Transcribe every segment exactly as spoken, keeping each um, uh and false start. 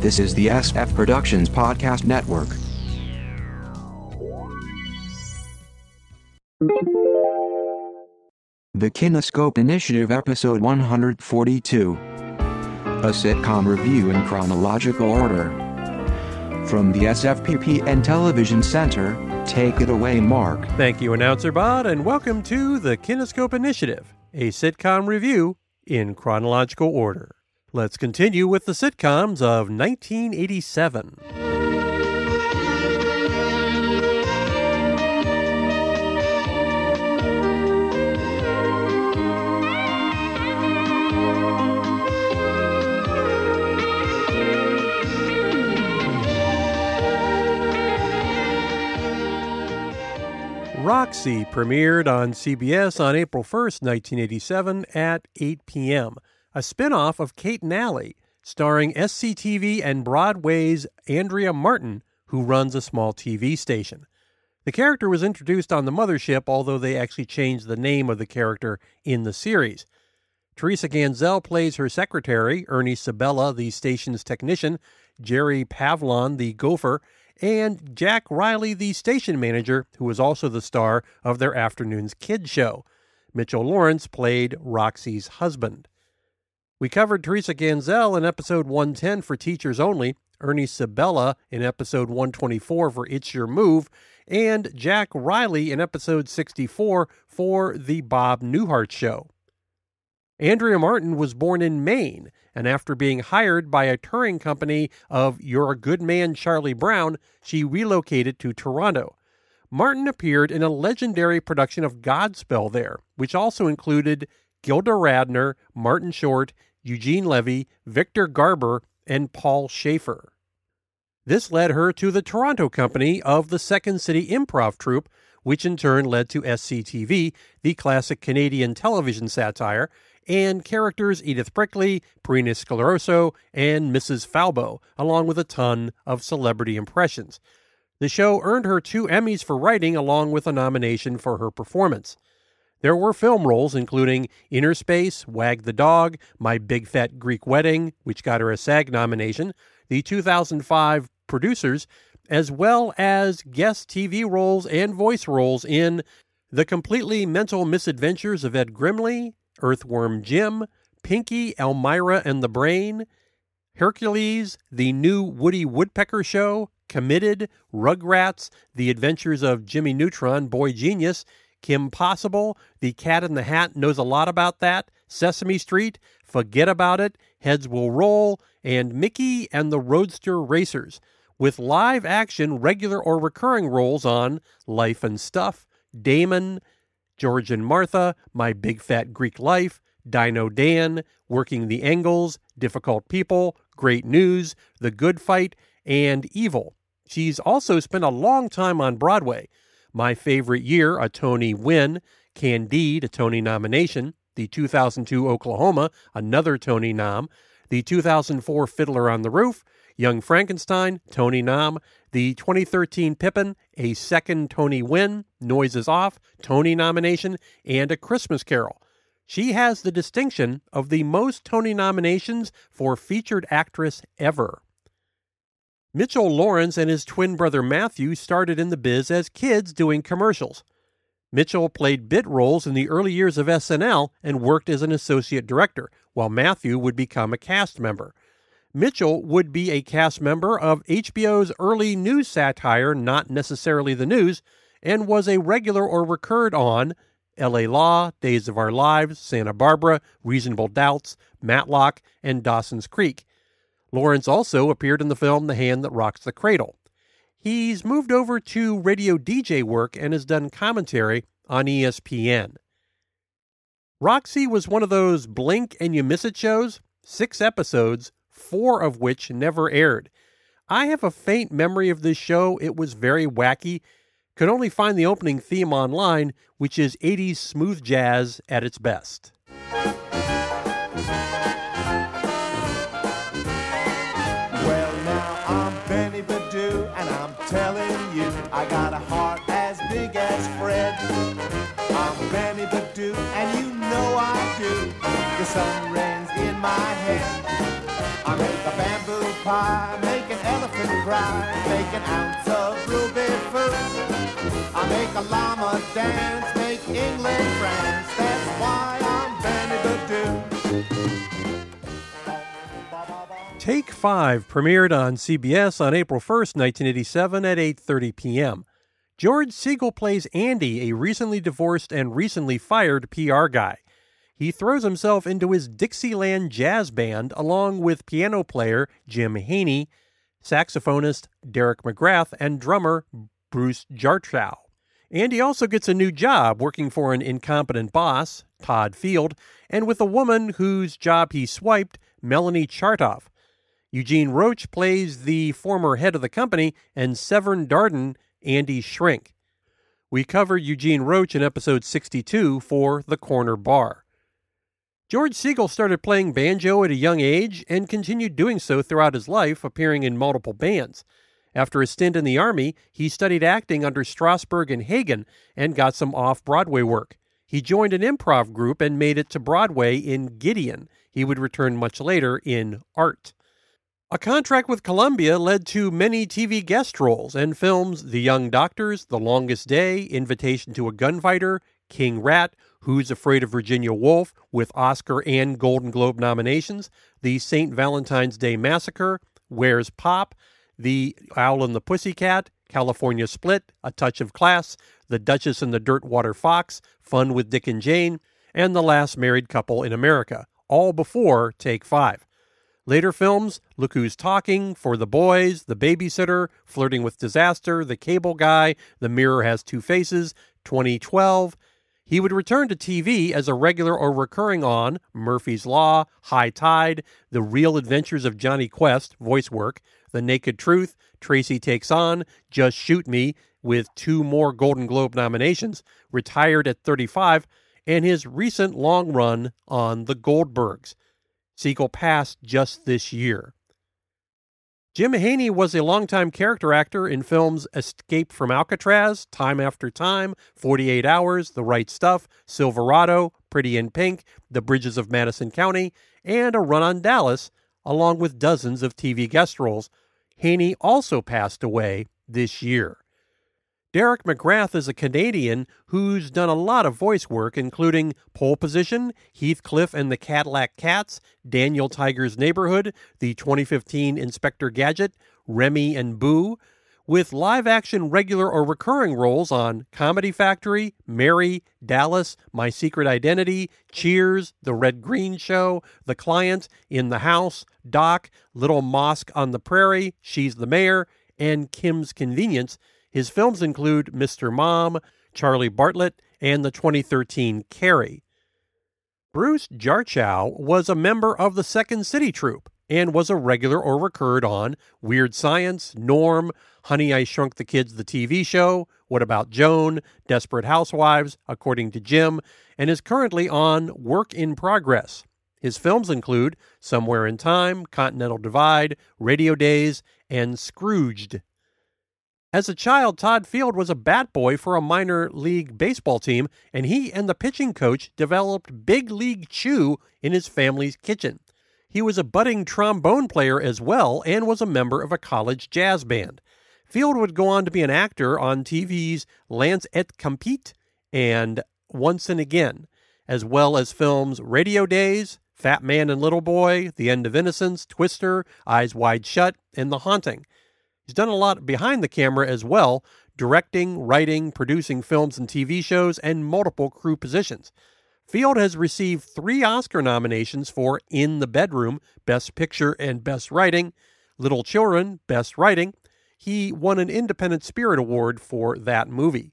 This is the S F Productions Podcast Network. The Kinescope Initiative, Episode one forty-two. A sitcom review in chronological order. From the S F P P and Television Center, take it away, Mark. Thank you, Announcer Bod, and welcome to the Kinescope Initiative, a sitcom review in chronological order. Let's continue with the sitcoms of nineteen eighty-seven. Roxy premiered on C B S on April first, nineteen eighty-seven at eight p.m., a spin-off of Kate and Alley, starring S C T V and Broadway's Andrea Martin, who runs a small T V station. The character was introduced on the mothership, although they actually changed the name of the character in the series. Teresa Ganzel plays her secretary, Ernie Sabella, the station's technician, Jerry Pavlon, the gopher, and Jack Riley, the station manager, who was also the star of their afternoon's kids show. Mitchell Lawrence played Roxy's husband. We covered Teresa Ganzel in episode one ten for Teachers Only, Ernie Sabella in episode one twenty-four for It's Your Move, and Jack Riley in episode sixty-four for The Bob Newhart Show. Andrea Martin was born in Maine, and after being hired by a touring company of You're a Good Man, Charlie Brown, she relocated to Toronto. Martin appeared in a legendary production of Godspell there, which also included Gilda Radner, Martin Short, Eugene Levy, Victor Garber, and Paul Schaefer. This led her to the Toronto company of the Second City Improv Troupe, which in turn led to S C T V, the classic Canadian television satire, and characters Edith Prickley, Perini Scalaroso, and Missus Falbo, along with a ton of celebrity impressions. The show earned her two Emmys for writing, along with a nomination for her performance. There were film roles including Inner Space, Wag the Dog, My Big Fat Greek Wedding, which got her a SAG nomination, the two thousand five Producers, as well as guest T V roles and voice roles in The Completely Mental Misadventures of Ed Grimley, Earthworm Jim, Pinky, Elmyra, and the Brain, Hercules, The New Woody Woodpecker Show, Committed, Rugrats, The Adventures of Jimmy Neutron, Boy Genius, Kim Possible, The Cat in the Hat Knows a Lot About That, Sesame Street, Forget About It, Heads Will Roll, and Mickey and the Roadster Racers, with live action, regular or recurring roles on Life and Stuff, Damon, George and Martha, My Big Fat Greek Life, Dino Dan, Working the Angles, Difficult People, Great News, The Good Fight, and Evil. She's also spent a long time on Broadway. My Favorite Year, a Tony win, Candide, a Tony nomination, the two thousand two Oklahoma, another Tony nom, the two thousand four Fiddler on the Roof, Young Frankenstein, Tony nom, the twenty thirteen Pippin, a second Tony win, Noises Off, Tony nomination, and A Christmas Carol. She has the distinction of the most Tony nominations for featured actress ever. Mitchell Lawrence and his twin brother Matthew started in the biz as kids doing commercials. Mitchell played bit roles in the early years of S N L and worked as an associate director, while Matthew would become a cast member. Mitchell would be a cast member of H B O's early news satire, Not Necessarily the News, and was a regular or recurred on L A Law, Days of Our Lives, Santa Barbara, Reasonable Doubts, Matlock, and Dawson's Creek. Lawrence also appeared in the film The Hand That Rocks the Cradle. He's moved over to radio D J work and has done commentary on E S P N. Roxy was one of those blink and you miss it shows, six episodes, four of which never aired. I have a faint memory of this show. It was very wacky. Could only find the opening theme online, which is eighties smooth jazz at its best. Well, now I'm Benny Badoo, and I'm telling you, I got a heart as big as Fred. I'm Benny Badoo, and you know I do. The sun rains in my head. I make a bamboo pie, make an elephant cry, make an ounce of ruby fruit. I make a llama dance, make England France, that's why I'm Benny the Dude. Take Five premiered on C B S on April first, nineteen eighty-seven at eight thirty p.m. George Segal plays Andy, a recently divorced and recently fired P R guy. He throws himself into his Dixieland jazz band along with piano player Jim Haney, saxophonist Derek McGrath, and drummer Bruce Jarchow. Andy also gets a new job working for an incompetent boss, Todd Field, and with a woman whose job he swiped, Melanie Chartoff. Eugene Roach plays the former head of the company, and Severn Darden, Andy's shrink. We covered Eugene Roach in episode sixty-two for The Corner Bar. George Segal started playing banjo at a young age and continued doing so throughout his life, appearing in multiple bands. After a stint in the Army, he studied acting under Strasberg and Hagen and got some off-Broadway work. He joined an improv group and made it to Broadway in Gideon. He would return much later in Art. A contract with Columbia led to many T V guest roles and films The Young Doctors, The Longest Day, Invitation to a Gunfighter, King Rat, Who's Afraid of Virginia Woolf, with Oscar and Golden Globe nominations, The Saint Valentine's Day Massacre, Where's Pop, The Owl and the Pussycat, California Split, A Touch of Class, The Duchess and the Dirtwater Fox, Fun with Dick and Jane, and The Last Married Couple in America, all before Take Five. Later films, Look Who's Talking, For the Boys, The Babysitter, Flirting with Disaster, The Cable Guy, The Mirror Has Two Faces, twenty twelve, He would return to T V as a regular or recurring on Murphy's Law, High Tide, The Real Adventures of Johnny Quest, voice work, The Naked Truth, Tracy Takes On, Just Shoot Me, with two more Golden Globe nominations, retired at thirty-five, and his recent long run on The Goldbergs. Segal passed just this year. Jim Haney was a longtime character actor in films Escape from Alcatraz, Time After Time, forty-eight hours, The Right Stuff, Silverado, Pretty in Pink, The Bridges of Madison County, and A Run on Dallas, along with dozens of T V guest roles. Haney also passed away this year. Derek McGrath is a Canadian who's done a lot of voice work, including Pole Position, Heathcliff and the Cadillac Cats, Daniel Tiger's Neighborhood, the twenty fifteen Inspector Gadget, Remy and Boo, with live-action regular or recurring roles on Comedy Factory, Mary, Dallas, My Secret Identity, Cheers, The Red Green Show, The Client, In the House, Doc, Little Mosque on the Prairie, She's the Mayor, and Kim's Convenience. His films include Mister Mom, Charlie Bartlett, and the twenty thirteen Carrie. Bruce Jarchow was a member of the Second City troupe and was a regular or recurred on Weird Science, Norm, Honey, I Shrunk the Kids, the T V show, What About Joan, Desperate Housewives, According to Jim, and is currently on Work in Progress. His films include Somewhere in Time, Continental Divide, Radio Days, and Scrooged. As a child, Todd Field was a bat boy for a minor league baseball team, and he and the pitching coach developed Big League Chew in his family's kitchen. He was a budding trombone player as well and was a member of a college jazz band. Field would go on to be an actor on T V's Lance et Compete and Once and Again, as well as films Radio Days, Fat Man and Little Boy, The End of Innocence, Twister, Eyes Wide Shut, and The Haunting. He's done a lot behind the camera as well, directing, writing, producing films and T V shows, and multiple crew positions. Field has received three Oscar nominations for In the Bedroom, Best Picture and Best Writing, Little Children, Best Writing. He won an Independent Spirit Award for that movie.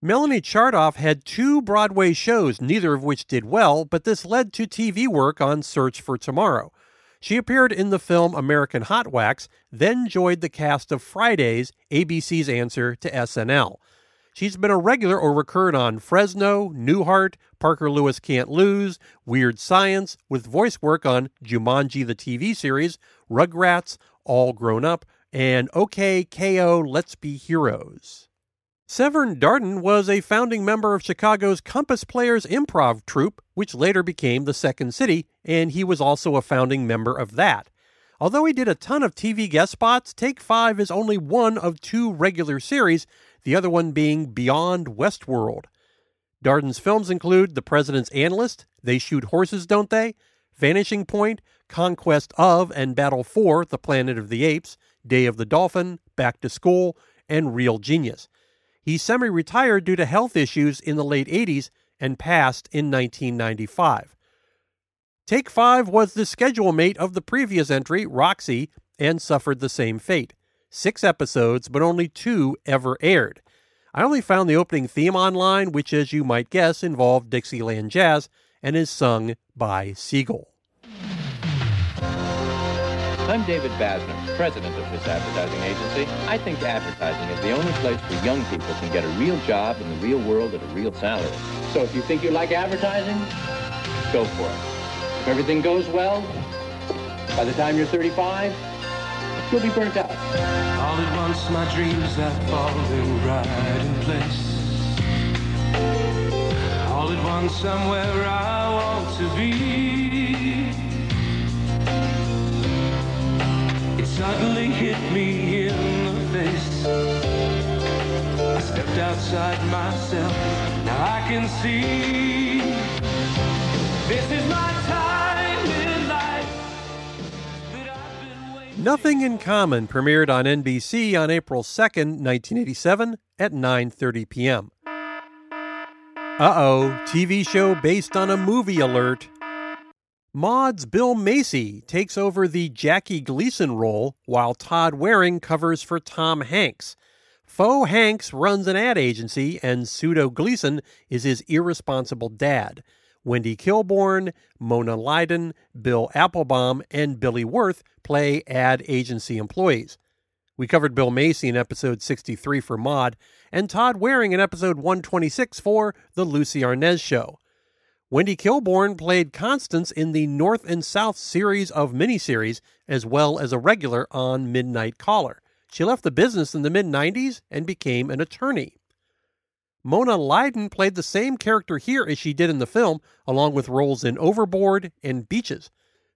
Melanie Chartoff had two Broadway shows, neither of which did well, but this led to T V work on Search for Tomorrow. She appeared in the film American Hot Wax, then joined the cast of Fridays, A B C's answer to S N L. She's been a regular or recurred on Fresno, Newhart, Parker Lewis Can't Lose, Weird Science, with voice work on Jumanji the T V series, Rugrats, All Grown Up, and OK K O Let's Be Heroes. Severn Darden was a founding member of Chicago's Compass Players improv troupe, which later became the Second City, and he was also a founding member of that. Although he did a ton of T V guest spots, Take Five is only one of two regular series, the other one being Beyond Westworld. Darden's films include The President's Analyst, They Shoot Horses, Don't They?, Vanishing Point, Conquest of and Battle for the Planet of the Apes, Day of the Dolphin, Back to School, and Real Genius. He semi-retired due to health issues in the late eighties and passed in nineteen ninety-five. Take Five was the schedule mate of the previous entry, Roxy, and suffered the same fate. Six episodes, but only two ever aired. I only found the opening theme online, which, as you might guess, involved Dixieland jazz and is sung by Siegel. I'm David Basner, president of this advertising agency. I think advertising is the only place where young people can get a real job in the real world at a real salary. So if you think you like advertising, go for it. If everything goes well, by the time you're thirty-five, you'll be burnt out. All at once my dreams are falling right in place. All at once somewhere I want to be. Suddenly hit me in the face. I stepped outside myself. Now I can see. This is my time in life. Nothing in Common premiered on N B C on April second, nineteen eighty-seven at nine thirty p.m. Uh-oh, T V show based on a movie alert. Maude's Bill Macy takes over the Jackie Gleason role while Todd Waring covers for Tom Hanks. Faux Hanks runs an ad agency and pseudo Gleason is his irresponsible dad. Wendy Kilbourne, Mona Lydon, Bill Applebaum, and Billy Worth play ad agency employees. We covered Bill Macy in episode sixty-three for Maude and Todd Waring in episode one twenty-six for The Lucy Arnez Show. Wendy Kilbourne played Constance in the North and South series of miniseries, as well as a regular on Midnight Caller. She left the business in the mid-nineties and became an attorney. Mona Lydon played the same character here as she did in the film, along with roles in Overboard and Beaches.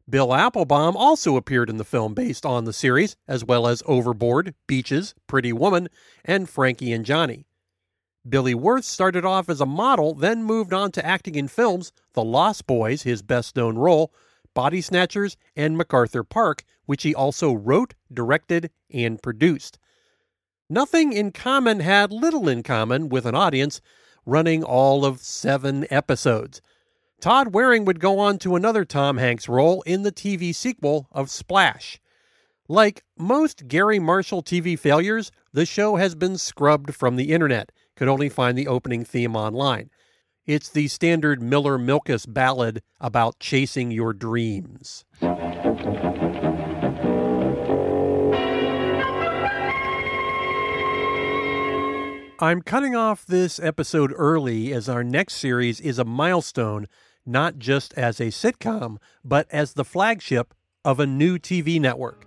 Bill Applebaum also appeared in the film based on the series, as well as Overboard, Beaches, Pretty Woman, and Frankie and Johnny. Billy Worth started off as a model, then moved on to acting in films, The Lost Boys, his best-known role, Body Snatchers, and MacArthur Park, which he also wrote, directed, and produced. Nothing in Common had little in common with an audience, running all of seven episodes. Todd Waring would go on to another Tom Hanks role in the T V sequel of Splash. Like most Gary Marshall T V failures, the show has been scrubbed from the internet. Could only find the opening theme online. It's the standard Miller Milkus ballad about chasing your dreams. I'm cutting off this episode early as our next series is a milestone, not just as a sitcom, but as the flagship of a new T V network.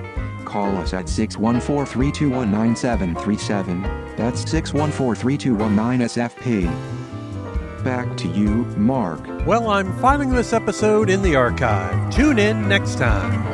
Call us at six one four, three two one, nine seven three seven. That's six one four, three two one, nine S F P. Back to you, Mark. Well, I'm filing this episode in the archive. Tune in next time.